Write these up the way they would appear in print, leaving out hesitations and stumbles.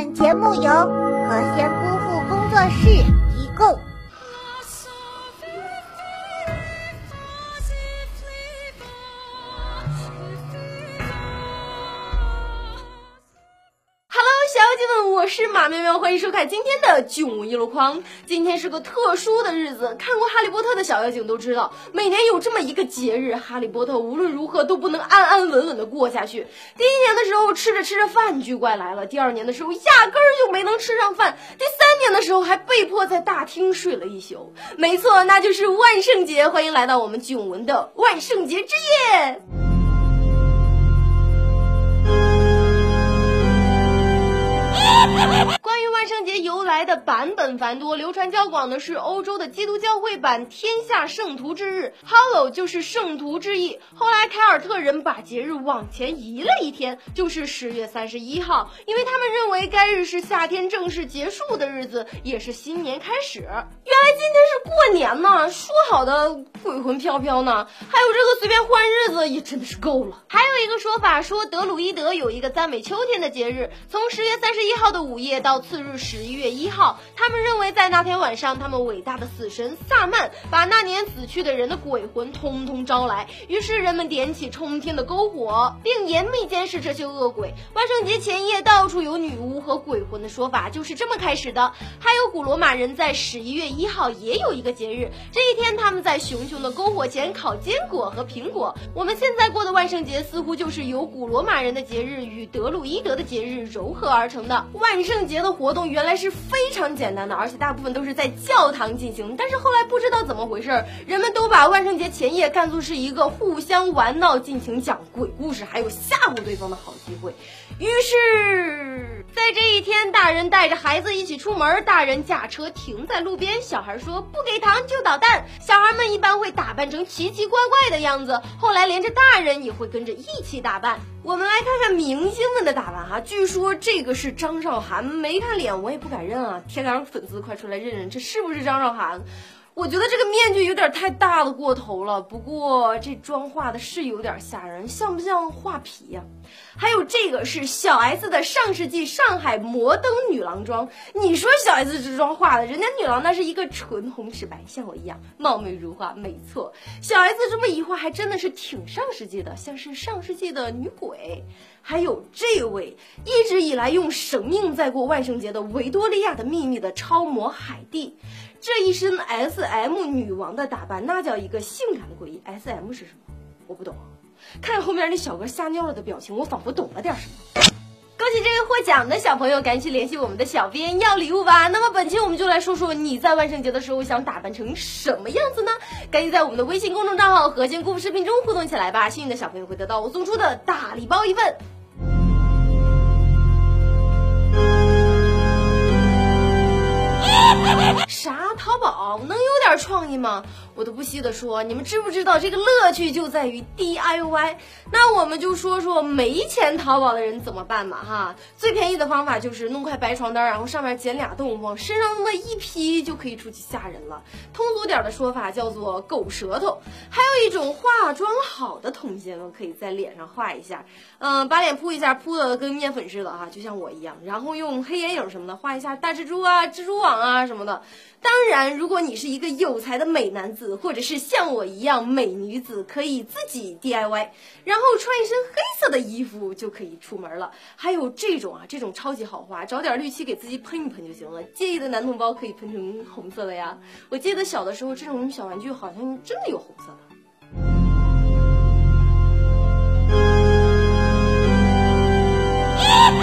本节目由何仙姑父工作室提供。我是马妙妙，欢迎收看今天的《囧一箩筐》。今天是个特殊的日子，看过《哈利波特》的小妖精都知道，每年有这么一个节日，哈利波特无论如何都不能安安稳稳的过下去。第一年的时候吃着吃着饭巨怪来了，第二年的时候压根儿就没能吃上饭，第三年的时候还被迫在大厅睡了一宿。没错，那就是万圣节。欢迎来到我们囧文的万圣节之夜。关于万圣节由来的版本繁多，流传较广的是欧洲的基督教会版天下圣徒之日 Hallow 就是圣徒之意。后来凯尔特人把节日往前移了一天，就是10月31号，因为他们认为该日是夏天正式结束的日子，也是新年开始。原来今天是过年呢，说好的鬼魂飘飘呢，还有这个随便换日子也真的是够了。还有一个说法说德鲁伊德有一个赞美秋天的节日，从10月31号的午夜到次日11月1号，他们认为在那天晚上，他们伟大的死神萨曼把那年死去的人的鬼魂通通招来，于是人们点起冲天的篝火，并严密监视这些恶鬼。万圣节前夜到处有女巫和鬼魂的说法就是这么开始的。还有古罗马人在11月1号也有一个节日，这一天他们在熊熊的篝火前烤坚果和苹果。我们现在过的万圣节似乎就是由古罗马人的节日与德鲁伊德的节日糅合而成的。万圣节的活动原来是非常简单的，而且大部分都是在教堂进行，但是后来不知道怎么回事，人们都把万圣节前夜看作是一个互相玩闹、进行讲鬼故事还有吓唬对方的好机会。于是在这一天，大人带着孩子一起出门，大人驾车停在路边，小孩说不给糖就捣蛋，小孩们一般会打扮成奇奇怪怪的样子，后来连着大人也会跟着一起打扮。我们来看看明星们的打扮哈，据说这个是张韶涵，没看脸我也不敢认啊，天堂粉丝快出来认认，这是不是张韶涵？我觉得这个面具有点太大的过头了，不过这妆画的是有点吓人，像不像画皮呀？还有这个是小 S 的上世纪上海摩登女郎妆，你说小 S 这妆画的，人家女郎那是一个唇红齿白，像我一样貌美如花。没错，小 S 这么一画还真的是挺上世纪的，像是上世纪的女鬼。还有这位一直以来用生命在过万圣节的维多利亚的秘密的超模海蒂，这一身 SM 女王的打扮那叫一个性感的诡异。 SM 是什么我不懂，看后面那小哥吓尿了的表情，我仿佛懂了点什么。恭喜这位获奖的小朋友，赶紧联系我们的小编要礼物吧。那么本期我们就来说说你在万圣节的时候想打扮成什么样子呢？赶紧在我们的微信公众账号何仙姑父视频中互动起来吧，幸运的小朋友会得到我送出的大礼包一份。啥淘宝能有点创意吗？我都不稀的说，你们知不知道这个乐趣就在于 DIY。 那我们就说说没钱淘宝的人怎么办嘛哈，最便宜的方法就是弄块白床单，然后上面剪俩洞，往身上那么一披就可以出去吓人了。通俗点的说法叫做狗舌头。还有一种化妆好的同学们可以在脸上画一下，把脸铺一下，铺的跟面粉似的啊，就像我一样，然后用黑眼影什么的画一下大蜘蛛啊、蜘蛛网啊什么的。当然如果你是一个有才的美男子，或者是像我一样美女子，可以自己 DIY， 然后穿一身黑色的衣服就可以出门了。还有这种超级好画，找点绿漆给自己喷一喷就行了，介意的男同胞可以喷成红色的呀。我记得小的时候这种小玩具好像真的有红色的。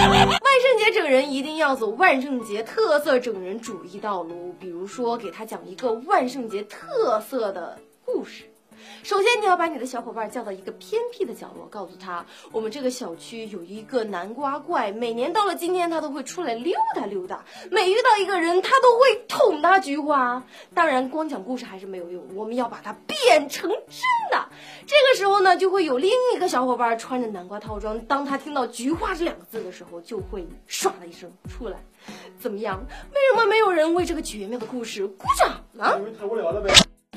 万圣节整人一定要走万圣节特色整人主义道路，比如说给他讲一个万圣节特色的故事。首先你要把你的小伙伴叫到一个偏僻的角落，告诉他我们这个小区有一个南瓜怪，每年到了今天他都会出来溜达溜达，每遇到一个人他都会捅他菊花。当然光讲故事还是没有用，我们要把它变成真的。这个时候呢，就会有另一个小伙伴穿着南瓜套装，当他听到菊花这两个字的时候就会唰的一声出来。怎么样，为什么没有人为这个绝妙的故事鼓掌呢？有人太无聊了呗。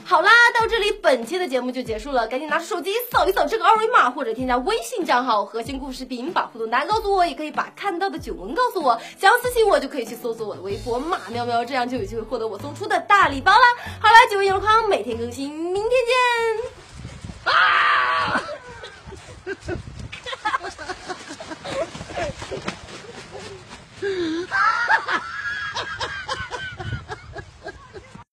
好啦，到这里本期的节目就结束了，赶紧拿出手机扫一扫这个二维码，或者添加微信账号核心故事频把互动答案告诉我，也可以把看到的囧闻告诉我，想要私信我就可以去搜索我的微博马喵喵，这样就有机会获得我送出的大礼包啦。好啦，囧闻有人框每天更新，明天见。